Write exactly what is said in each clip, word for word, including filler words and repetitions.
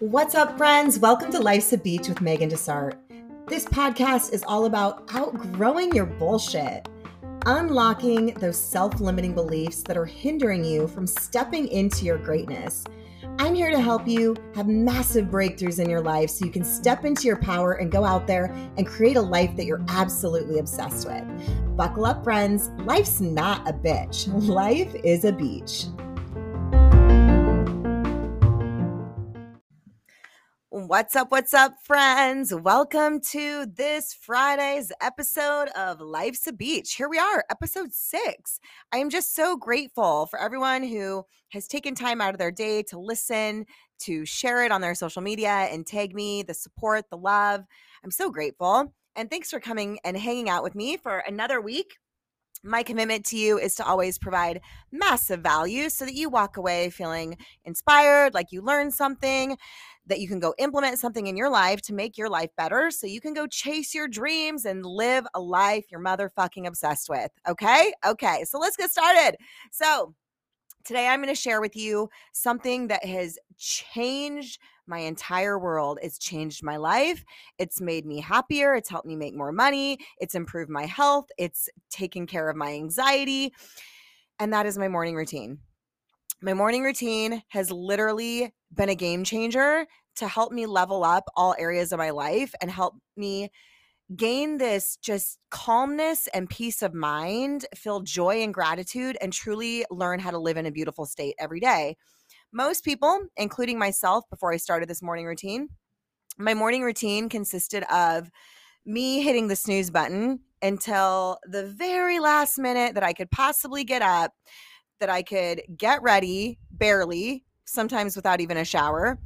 What's up, friends? Welcome to Life's a Beach with Megan Desart. This podcast is all about outgrowing your bullshit, unlocking those self-limiting beliefs that are hindering you from stepping into your greatness. I'm here to help you have massive breakthroughs in your life so you can step into your power and go out there and create a life that you're absolutely obsessed with. Buckle up, friends. Life's not a bitch. Life is a beach. What's up, what's up, friends? Welcome to this Friday's episode of Life's a Beach. Here we are, episode six. I am just so grateful for everyone who has taken time out of their day to listen, to share it on their social media and tag me, the support, the love. I'm so grateful. And thanks for coming and hanging out with me for another week. My commitment to you is to always provide massive value so that you walk away feeling inspired, like you learned something, that you can go implement something in your life to make your life better so you can go chase your dreams and live a life you're motherfucking obsessed with. Okay? Okay. So let's get started. So today I'm going to share with you something that has changed my entire world. It's changed my life. It's made me happier. It's helped me make more money. It's improved my health. It's taken care of my anxiety. And that is my morning routine. My morning routine has literally been a game changer to help me level up all areas of my life and help me gain this just calmness and peace of mind, feel joy and gratitude, and truly learn how to live in a beautiful state every day. Most people, including myself, before I started this morning routine, my morning routine consisted of me hitting the snooze button until the very last minute that I could possibly get up, that I could get ready, barely, sometimes without even a shower,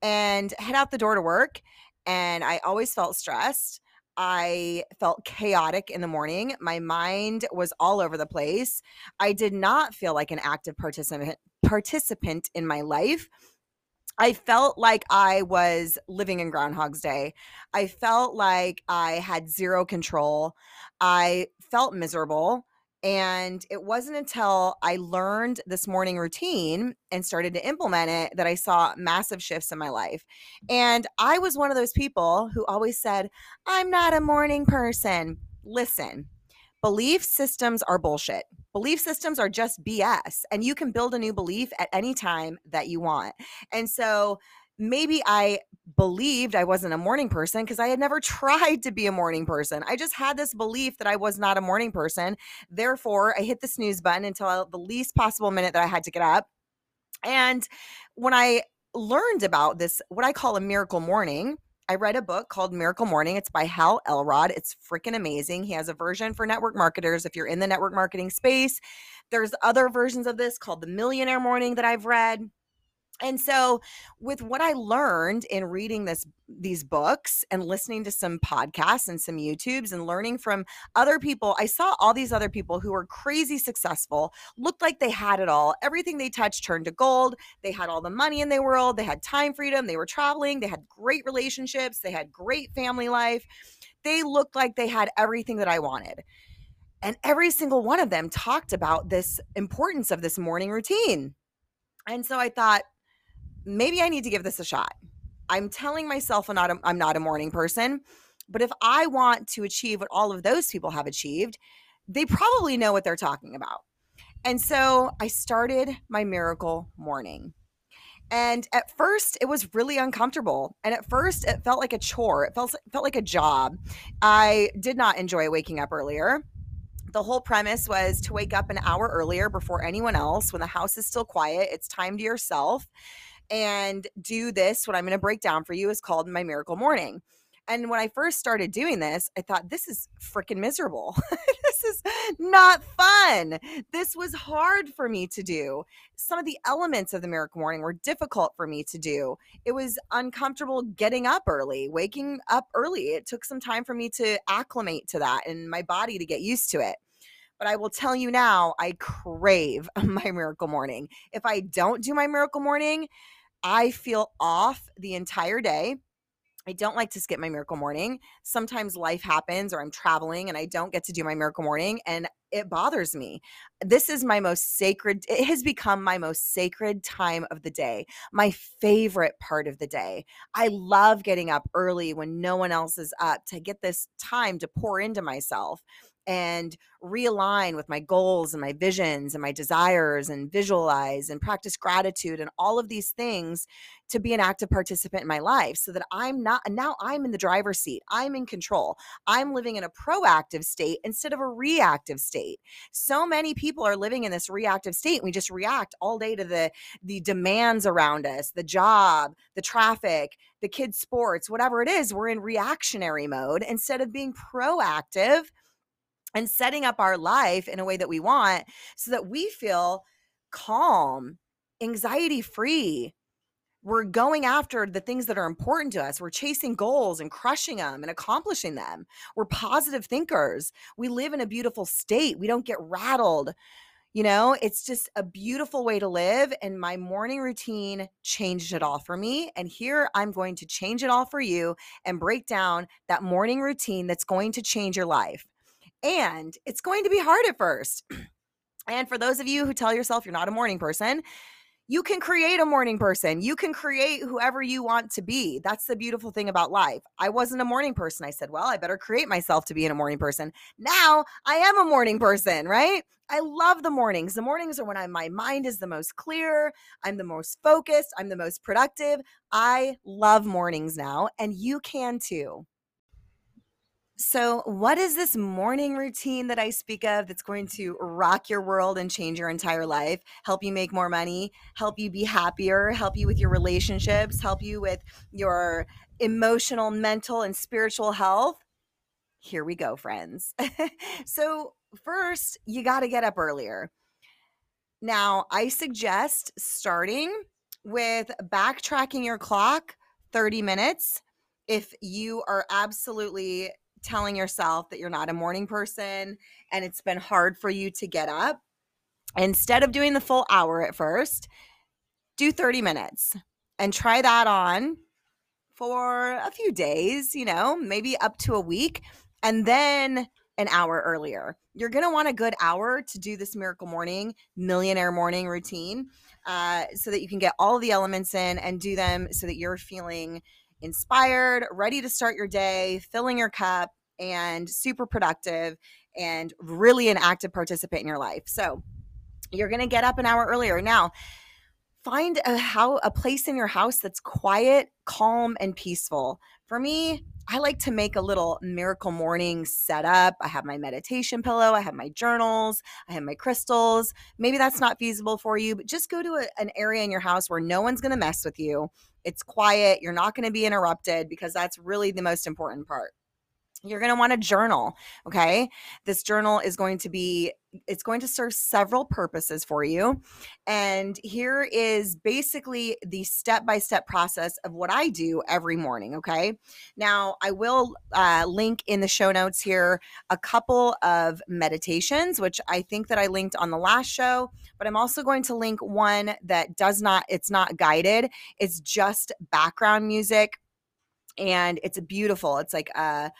and head out the door to work. And I always felt stressed. I felt chaotic in the morning. My mind was all over the place. I did not feel like an active participant participant in my life. I felt like I was living in Groundhog's Day. I felt like I had zero control. I felt miserable. And it wasn't until I learned this morning routine and started to implement it that I saw massive shifts in my life. And I was one of those people who always said, I'm not a morning person. Listen, belief systems are bullshit. Belief systems are just B S, and you can build a new belief at any time that you want. And so maybe I believed I wasn't a morning person because I had never tried to be a morning person. I just had this belief that I was not a morning person. Therefore, I hit the snooze button until the least possible minute that I had to get up. And when I learned about this, what I call a miracle morning, I read a book called Miracle Morning. It's by Hal Elrod. It's freaking amazing. He has a version for network marketers if you're in the network marketing space. There's other versions of this called the Millionaire Morning that I've read. And so with what I learned in reading this, these books and listening to some podcasts and some YouTubes and learning from other people, I saw all these other people who were crazy successful, looked like they had it all. Everything they touched turned to gold. They had all the money in the world. They had time freedom. They were traveling. They had great relationships. They had great family life. They looked like they had everything that I wanted. And every single one of them talked about this importance of this morning routine. And so I thought, maybe I need to give this a shot. I'm telling myself I'm not, a, I'm not a morning person, but if I want to achieve what all of those people have achieved, they probably know what they're talking about. And so I started my Miracle Morning. And at first, it was really uncomfortable. And at first, it felt like a chore. It felt, felt like a job. I did not enjoy waking up earlier. The whole premise was to wake up an hour earlier before anyone else when the house is still quiet. It's time to yourself. And do this, what I'm going to break down for you is called my Miracle Morning. And when I first started doing this, I thought, this is freaking miserable. This is not fun. This was hard for me to do. Some of the elements of the Miracle Morning were difficult for me to do. It was uncomfortable getting up early, waking up early. It took some time for me to acclimate to that and my body to get used to it. But I will tell you now, I crave my Miracle Morning. If I don't do my Miracle Morning, I feel off the entire day. I don't like to skip my Miracle Morning. Sometimes life happens or I'm traveling and I don't get to do my Miracle Morning, and it bothers me. This is my most sacred, it has become my most sacred time of the day, my favorite part of the day. I love getting up early when no one else is up to get this time to pour into myself and realign with my goals and my visions and my desires, and visualize and practice gratitude and all of these things to be an active participant in my life, so that I'm not, now I'm in the driver's seat. I'm in control. I'm living in a proactive state instead of a reactive state. So many people are living in this reactive state. We just react all day to the, the demands around us, the job, the traffic, the kids' sports, whatever it is. We're in reactionary mode instead of being proactive and setting up our life in a way that we want, so that we feel calm, anxiety-free. We're going after the things that are important to us. We're chasing goals and crushing them and accomplishing them. We're positive thinkers. We live in a beautiful state. We don't get rattled. You know, it's just a beautiful way to live. And my morning routine changed it all for me. And here I'm going to change it all for you and break down that morning routine that's going to change your life. And it's going to be hard at first. And for those of you who tell yourself you're not a morning person, you can create a morning person. You can create whoever you want to be. That's the beautiful thing about life. I wasn't a morning person. I said, well, I better create myself to be a morning person. Now I am a morning person, right? I love the mornings. The mornings are when I, my mind is the most clear. I'm the most focused. I'm the most productive. I love mornings now, and you can too. So what is this morning routine that I speak of that's going to rock your world and change your entire life, help you make more money, help you be happier, help you with your relationships, help you with your emotional, mental, and spiritual health? Here we go, friends. So first, you got to get up earlier. Now, I suggest starting with backtracking your clock thirty minutes if you are absolutely telling yourself that you're not a morning person and it's been hard for you to get up. Instead of doing the full hour at first, do thirty minutes and try that on for a few days, you know, maybe up to a week, and then an hour earlier. You're going to want a good hour to do this Miracle Morning, Millionaire Morning routine, uh, so that you can get all the elements in and do them so that you're feeling inspired, ready to start your day, filling your cup, and super productive, and really an active participant in your life. So you're going to get up an hour earlier. Now, find a, how, a place in your house that's quiet, calm, and peaceful. For me, I like to make a little Miracle Morning setup. I have my meditation pillow. I have my journals. I have my crystals. Maybe that's not feasible for you, but just go to a, an area in your house where no one's going to mess with you. It's quiet. You're not going to be interrupted, because that's really the most important part. You're going to want a journal, okay? This journal is going to be, it's going to serve several purposes for you. And here is basically the step-by-step process of what I do every morning, okay? Now, I will uh, link in the show notes here a couple of meditations, which I think that I linked on the last show, but I'm also going to link one that does not, it's not guided. It's just background music. And it's beautiful. It's like a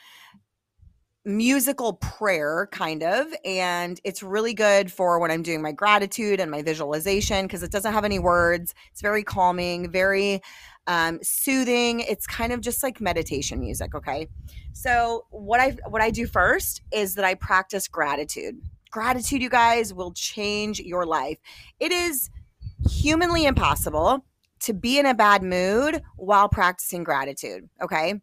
musical prayer kind of, and it's really good for when I'm doing my gratitude and my visualization, because it doesn't have any words. It's very calming, very um, soothing. It's kind of just like meditation music. Okay. So what I, what I do first is that I practice gratitude. Gratitude, you guys, will change your life. It is humanly impossible to be in a bad mood while practicing gratitude, okay?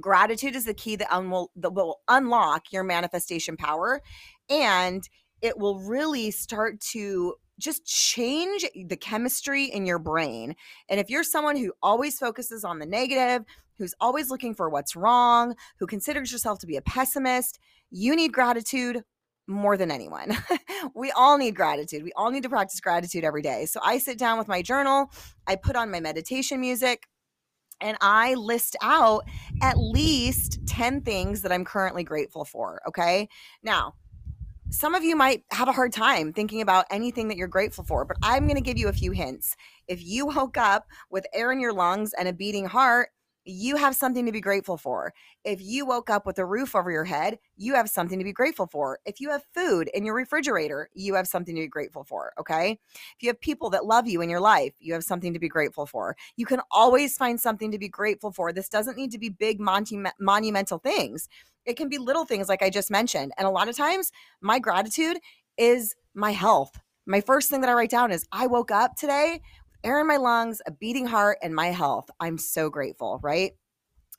Gratitude is the key that, un- that will unlock your manifestation power, and it will really start to just change the chemistry in your brain. And if you're someone who always focuses on the negative, who's always looking for what's wrong, who considers yourself to be a pessimist, you need gratitude more than anyone. We all need gratitude. We all need to practice gratitude every day. So I sit down with my journal, I put on my meditation music, and I list out at least ten things that I'm currently grateful for, okay? Now, some of you might have a hard time thinking about anything that you're grateful for, but I'm going to give you a few hints. If you woke up with air in your lungs and a beating heart, you have something to be grateful for. If you woke up with a roof over your head, you have something to be grateful for. If you have food in your refrigerator, you have something to be grateful for, okay? If you have people that love you in your life, you have something to be grateful for. You can always find something to be grateful for. This doesn't need to be big mon- monumental things. It can be little things like I just mentioned. And a lot of times my gratitude is my health. My first thing that I write down is I woke up today, air in my lungs, a beating heart, and my health. I'm so grateful, right?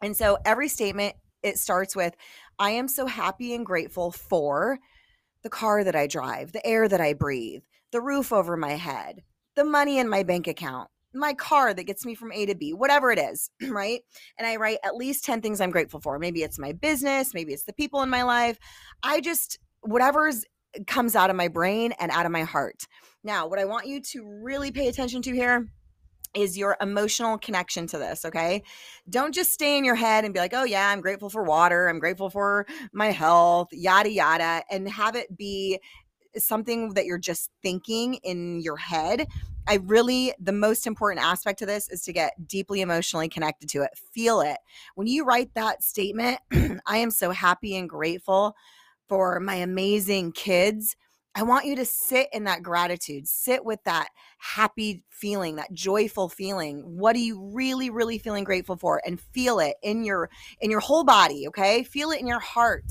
And so every statement, it starts with, I am so happy and grateful for the car that I drive, the air that I breathe, the roof over my head, the money in my bank account, my car that gets me from A to B, whatever it is, right? And I write at least ten things I'm grateful for. Maybe it's my business, maybe it's the people in my life. I just, whatever's comes out of my brain and out of my heart. Now, what I want you to really pay attention to here is your emotional connection to this, okay? Don't just stay in your head and be like, oh yeah, I'm grateful for water, I'm grateful for my health, yada, yada, and have it be something that you're just thinking in your head. I really, the most important aspect to this is to get deeply emotionally connected to it. Feel it. When you write that statement, I am so happy and grateful for my amazing kids, I want you to sit in that gratitude, sit with that happy feeling, that joyful feeling. What are you really, really feeling grateful for? And feel it in your in your whole body, okay? Feel it in your heart.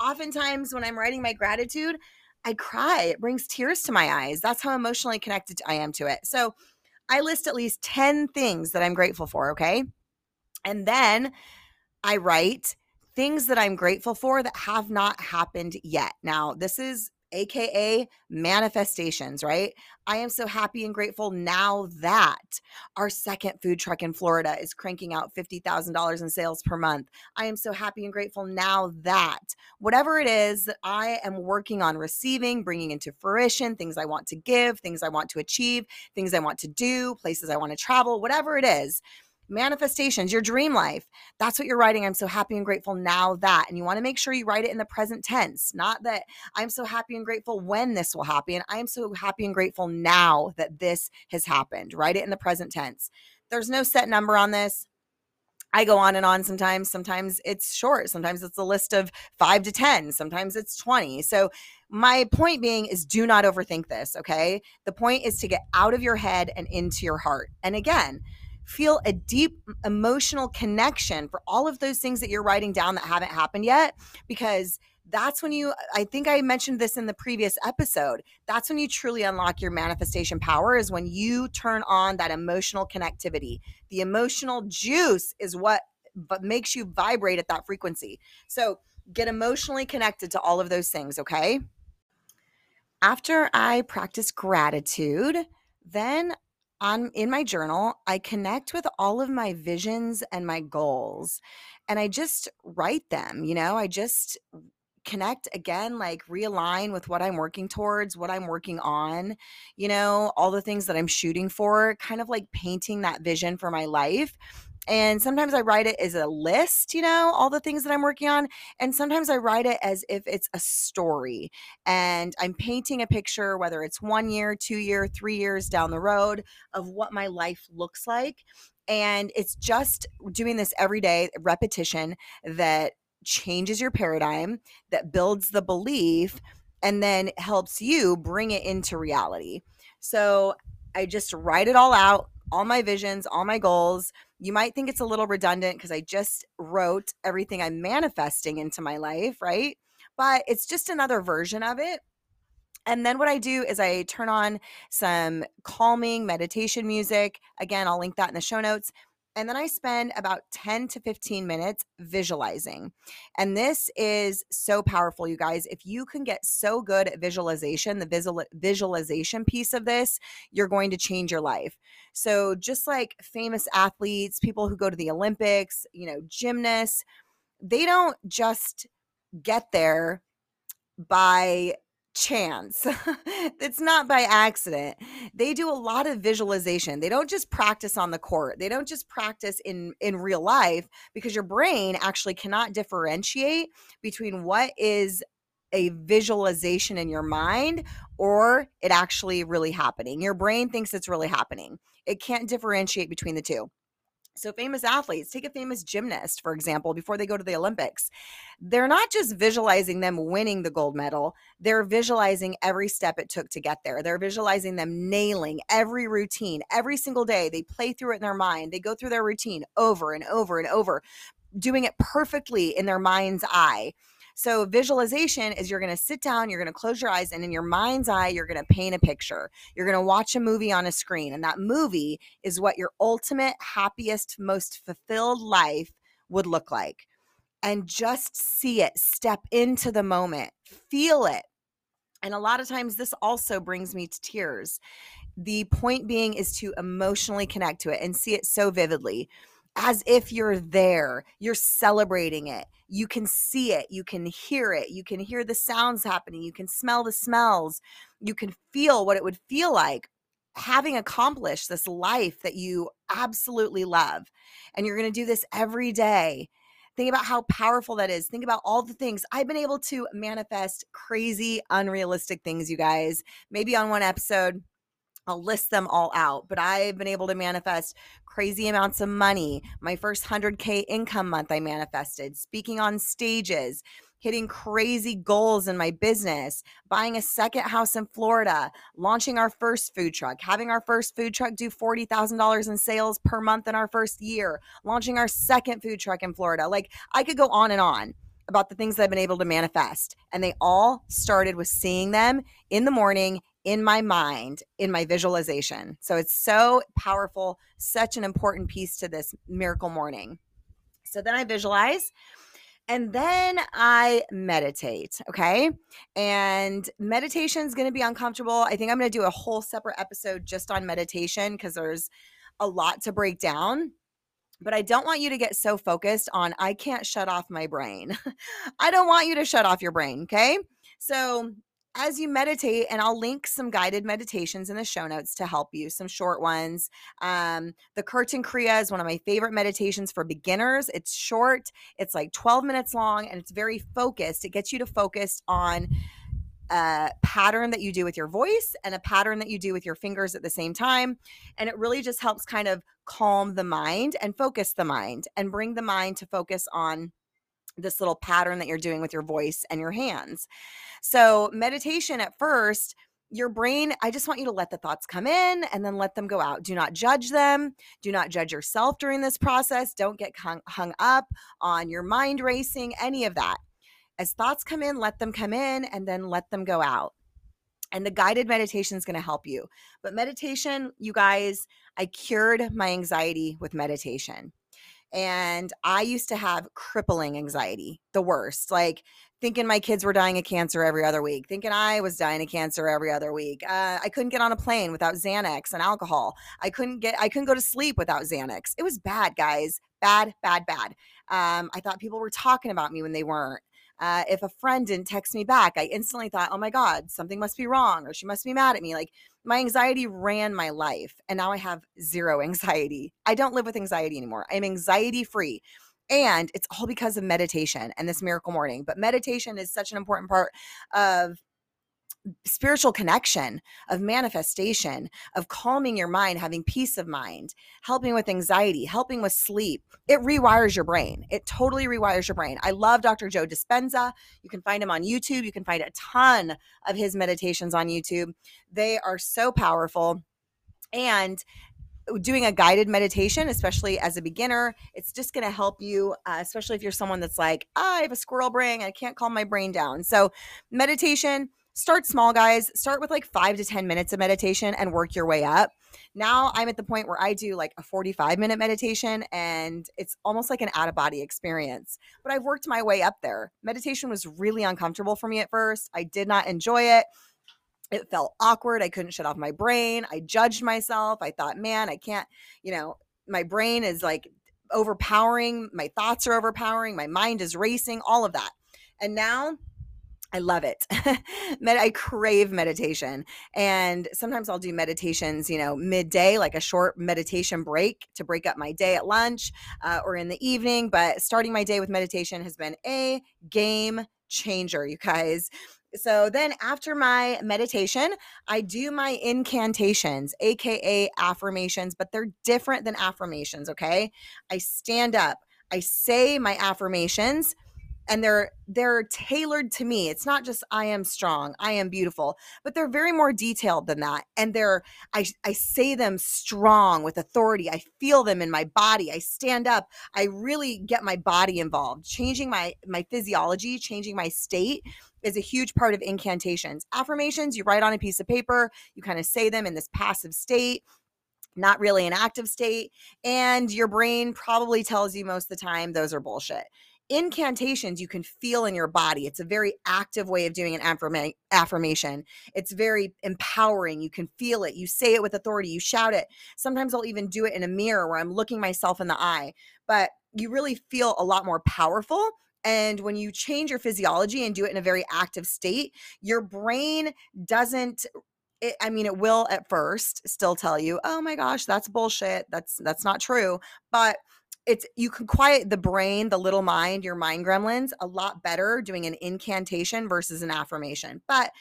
Oftentimes when I'm writing my gratitude, I cry. It brings tears to my eyes. That's how emotionally connected I am to it. So I list at least ten things that I'm grateful for, okay? And then I write things that I'm grateful for that have not happened yet. Now, this is A K A manifestations, right? I am so happy and grateful now that our second food truck in Florida is cranking out fifty thousand dollars in sales per month. I am so happy and grateful now that whatever it is that I am working on receiving, bringing into fruition, things I want to give, things I want to achieve, things I want to do, places I want to travel, whatever it is. Manifestations, your dream life. That's what you're writing. I'm so happy and grateful now that. And you want to make sure you write it in the present tense, not that I'm so happy and grateful when this will happen. And I am so happy and grateful now that this has happened. Write it in the present tense. There's no set number on this. I go on and on sometimes. Sometimes it's short. Sometimes it's a list of five to ten. Sometimes it's twenty. So my point being is do not overthink this, okay? The point is to get out of your head and into your heart. And again, feel a deep emotional connection for all of those things that you're writing down that haven't happened yet, because that's when you, I think I mentioned this in the previous episode, that's when you truly unlock your manifestation power, is when you turn on that emotional connectivity. The emotional juice is what but makes you vibrate at that frequency. So get emotionally connected to all of those things, okay? After I practice gratitude, then On, in my journal, I connect with all of my visions and my goals, and I just write them, you know, I just connect again, like realign with what I'm working towards, what I'm working on, you know, all the things that I'm shooting for, kind of like painting that vision for my life. And sometimes I write it as a list, you know, all the things that I'm working on. And sometimes I write it as if it's a story and I'm painting a picture, whether it's one year, two year, three years down the road, of what my life looks like. And it's just doing this every day, repetition that changes your paradigm, that builds the belief, and then helps you bring it into reality. So I just write it all out, all my visions, all my goals. You might think it's a little redundant because I just wrote everything I'm manifesting into my life, right? But it's just another version of it. And then what I do is I turn on some calming meditation music. Again, I'll link that in the show notes. And then I spend about ten to fifteen minutes visualizing. And this is so powerful, you guys. If you can get so good at visualization, the visual, visualization piece of this, you're going to change your life. So just like famous athletes, people who go to the Olympics, you know, gymnasts, they don't just get there by chance. It's not by accident. They do a lot of visualization. They don't just practice on the court. They don't just practice in, in real life, because your brain actually cannot differentiate between what is a visualization in your mind or it actually really happening. Your brain thinks it's really happening. It can't differentiate between the two. So famous athletes, take a famous gymnast, for example, before they go to the Olympics, they're not just visualizing them winning the gold medal. They're visualizing every step it took to get there. They're visualizing them nailing every routine, every single day. They play through it in their mind. They go through their routine over and over and over, doing it perfectly in their mind's eye. So visualization is you're going to sit down, you're going to close your eyes, and in your mind's eye, you're going to paint a picture. You're going to watch a movie on a screen, and that movie is what your ultimate, happiest, most fulfilled life would look like. And just see it, step into the moment, feel it. And a lot of times this also brings me to tears. The point being is to emotionally connect to it and see it so vividly. As if you're there, you're celebrating it. You can see it, you can hear it, you can hear the sounds happening, you can smell the smells, you can feel what it would feel like having accomplished this life that you absolutely love. And you're gonna do this every day. Think about how powerful that is. Think about all the things. I've been able to manifest crazy, unrealistic things, you guys. Maybe on one episode, I'll list them all out, but I've been able to manifest crazy amounts of money. My first one hundred K income month I manifested, speaking on stages, hitting crazy goals in my business, buying a second house in Florida, launching our first food truck, having our first food truck do forty thousand dollars in sales per month in our first year, launching our second food truck in Florida. Like, I could go on and on about the things that I've been able to manifest. And they all started with seeing them in the morning, in my mind, in my visualization. So it's so powerful, such an important piece to this miracle morning. So then I visualize and then I meditate, okay? And meditation is gonna be uncomfortable. I think I'm gonna do a whole separate episode just on meditation because there's a lot to break down. But I don't want you to get so focused on, I can't shut off my brain. I don't want you to shut off your brain, okay? So as you meditate, and I'll link some guided meditations in the show notes to help you, some short ones. Um, the Kirtan Kriya is one of my favorite meditations for beginners. It's short. It's like twelve minutes long, and it's very focused. It gets you to focus on a pattern that you do with your voice and a pattern that you do with your fingers at the same time. And it really just helps kind of calm the mind and focus the mind and bring the mind to focus on this little pattern that you're doing with your voice and your hands. So meditation at first, your brain, I just want you to let the thoughts come in and then let them go out. Do not judge them. Do not judge yourself during this process. Don't get hung, hung up on your mind racing, any of that. As thoughts come in, let them come in and then let them go out. And the guided meditation is going to help you. But meditation, you guys, I cured my anxiety with meditation. And I used to have crippling anxiety, the worst, like thinking my kids were dying of cancer every other week, thinking I was dying of cancer every other week. Uh, I couldn't get on a plane without Xanax and alcohol. I couldn't get, I couldn't go to sleep without Xanax. It was bad, guys. Bad, bad, bad. Um, I thought people were talking about me when they weren't. Uh, if a friend didn't text me back, I instantly thought, oh my God, something must be wrong or she must be mad at me. Like, my anxiety ran my life, and now I have zero anxiety. I don't live with anxiety anymore. I'm anxiety free, and it's all because of meditation and this miracle morning. But meditation is such an important part of spiritual connection, of manifestation, of calming your mind, having peace of mind, helping with anxiety, helping with sleep. It rewires your brain. It totally rewires your brain. I love Doctor Joe Dispenza. You can find him on YouTube. You can find a ton of his meditations on YouTube. They are so powerful. And doing a guided meditation, especially as a beginner, it's just going to help you, uh, especially if you're someone that's like, oh, I have a squirrel brain. I can't calm my brain down. So meditation, start small, guys. Start with like five to ten minutes of meditation and work your way up. Now I'm at the point where I do like a forty-five minute meditation, and it's almost like an out-of-body experience, but I've worked my way up there. Meditation was really uncomfortable for me at first. I did not enjoy it. It felt awkward. I couldn't shut off my brain. I judged myself. I thought, man, I can't, you know, my brain is like overpowering. My thoughts are overpowering. My mind is racing, all of that. And now I love it. I crave meditation. And sometimes I'll do meditations, you know, midday, like a short meditation break to break up my day at lunch uh, or in the evening. But starting my day with meditation has been a game changer, you guys. So then after my meditation, I do my incantations, A K A affirmations, but they're different than affirmations. Okay. I stand up, I say my affirmations, and they're, they're tailored to me. It's not just, I am strong, I am beautiful, but they're very more detailed than that. And they're, I, I say them strong with authority. I feel them in my body. I stand up. I really get my body involved. Changing my, my physiology, changing my state is a huge part of incantations. Affirmations, you write on a piece of paper, you kind of say them in this passive state, not really an active state. And your brain probably tells you most of the time, those are bullshit. Incantations you can feel in your body. It's a very active way of doing an affirma- affirmation. It's very empowering. You can feel it. You say it with authority. You shout it. Sometimes I'll even do it in a mirror where I'm looking myself in the eye, but you really feel a lot more powerful. And when you change your physiology and do it in a very active state, your brain doesn't It, I mean, it will at first still tell you, oh my gosh, that's bullshit. That's, that's not true. But it's, you can quiet the brain, the little mind, your mind gremlins a lot better doing an incantation versus an affirmation. But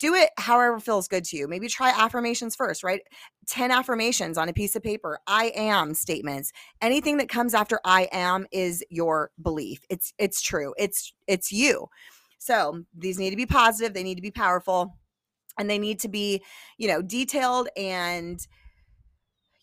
do it however feels good to you. Maybe try affirmations first, right? ten affirmations on a piece of paper, I am statements. Anything that comes after I am is your belief. It's, it's true. It's, it's you. So these need to be positive. They need to be powerful, and they need to be, you know, detailed and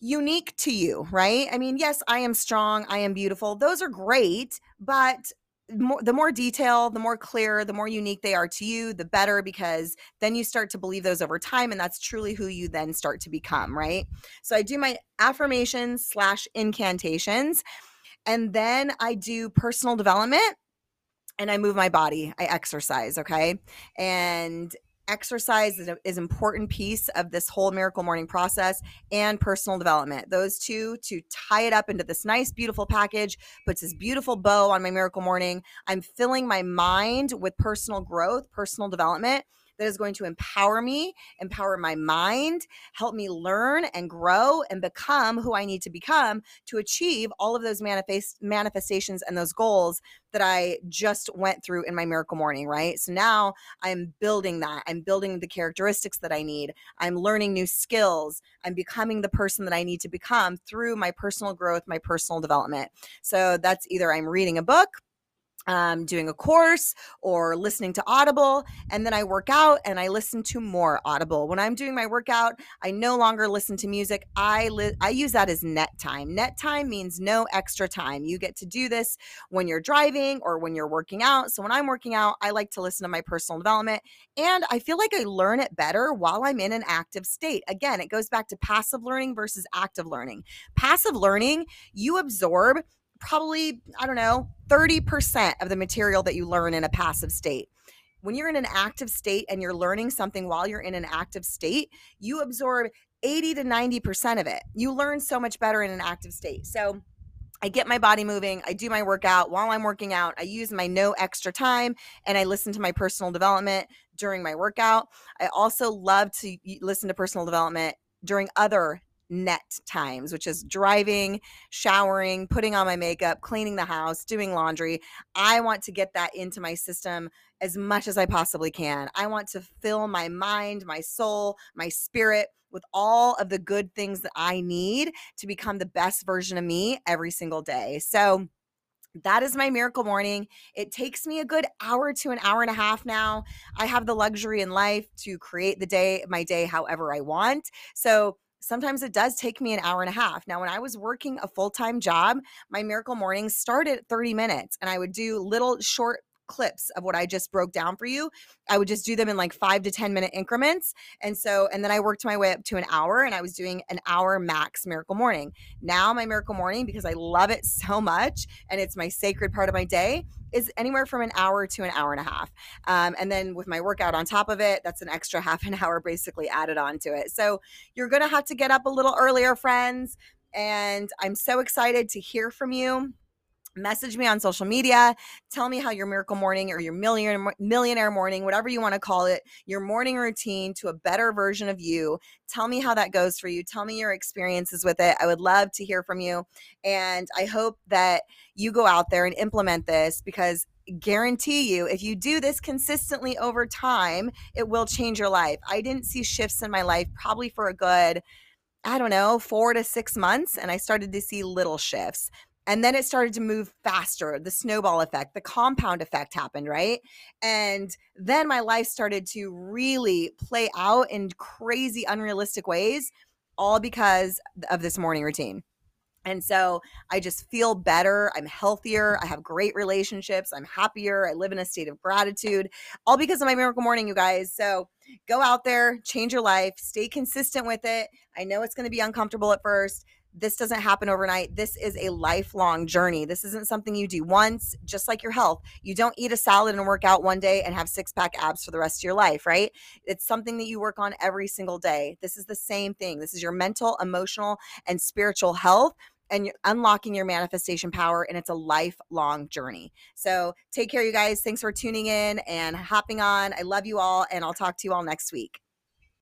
unique to you, right? I mean, yes, I am strong, I am beautiful. Those are great, but more, the more detail, the more clear, the more unique they are to you, the better, because then you start to believe those over time, and that's truly who you then start to become, right? So I do my affirmations slash incantations, and then I do personal development, and I move my body. I exercise, okay? And exercise is, a, is an important piece of this whole Miracle Morning process, and personal development. Those two to tie it up into this nice, beautiful package, puts this beautiful bow on my Miracle Morning. I'm filling my mind with personal growth, personal development that is going to empower me, empower my mind, help me learn and grow and become who I need to become to achieve all of those manifest manifestations and those goals that I just went through in my Miracle Morning, right? So now I'm building that. I'm building the characteristics that I need. I'm learning new skills. I'm becoming the person that I need to become through my personal growth, my personal development. So that's either I'm reading a book, um, doing a course, or listening to Audible. And then I work out and I listen to more Audible. When I'm doing my workout, I no longer listen to music. I li- I use that as net time. Net time means no extra time. You get to do this when you're driving or when you're working out. So when I'm working out, I like to listen to my personal development, and I feel like I learn it better while I'm in an active state. Again, it goes back to passive learning versus active learning. Passive learning, you absorb probably, I don't know, thirty percent of the material that you learn in a passive state. When you're in an active state and you're learning something while you're in an active state, you absorb eighty to ninety percent of it. You learn so much better in an active state. So I get my body moving. I do my workout. While I'm working out, I use my no extra time, and I listen to my personal development during my workout. I also love to listen to personal development during other net times, which is driving, showering, putting on my makeup, cleaning the house, doing laundry. I want to get that into my system as much as I possibly can. I want to fill my mind, my soul, my spirit with all of the good things that I need to become the best version of me every single day. So that is my Miracle Morning. It takes me a good hour to an hour and a half now. I have the luxury in life to create the day, my day, however I want. So sometimes it does take me an hour and a half. Now, when I was working a full-time job, my Miracle Mornings started at thirty minutes, and I would do little short clips of what I just broke down for you. I would just do them in like five to ten minute increments. And so, and then I worked my way up to an hour, and I was doing an hour max Miracle Morning. Now my Miracle Morning, because I love it so much and it's my sacred part of my day, is anywhere from an hour to an hour and a half. Um, and then with my workout on top of it, that's an extra half an hour basically added on to it. So you're going to have to get up a little earlier, friends. And I'm so excited to hear from you. Message me on social media. Tell me how your Miracle Morning or your millionaire, millionaire morning, whatever you want to call it, your morning routine to a better version of you. Tell me how that goes for you. Tell me your experiences with it. I would love to hear from you. And I hope that you go out there and implement this, because guarantee you, if you do this consistently over time, it will change your life. I didn't see shifts in my life probably for a good, I don't know, four to six months. And I started to see little shifts. And then it started to move faster. The snowball effect, the compound effect happened, right? And then my life started to really play out in crazy, unrealistic ways, all because of this morning routine. And so I just feel better. I'm healthier. I have great relationships. I'm happier. I live in a state of gratitude, all because of my Miracle Morning, you guys. So go out there, change your life, stay consistent with it. I know it's going to be uncomfortable at first. This doesn't happen overnight. This is a lifelong journey. This isn't something you do once, just like your health. You don't eat a salad and work out one day and have six-pack abs for the rest of your life, right? It's something that you work on every single day. This is the same thing. This is your mental, emotional, and spiritual health, and you're unlocking your manifestation power, and it's a lifelong journey. So take care, you guys. Thanks for tuning in and hopping on. I love you all, and I'll talk to you all next week.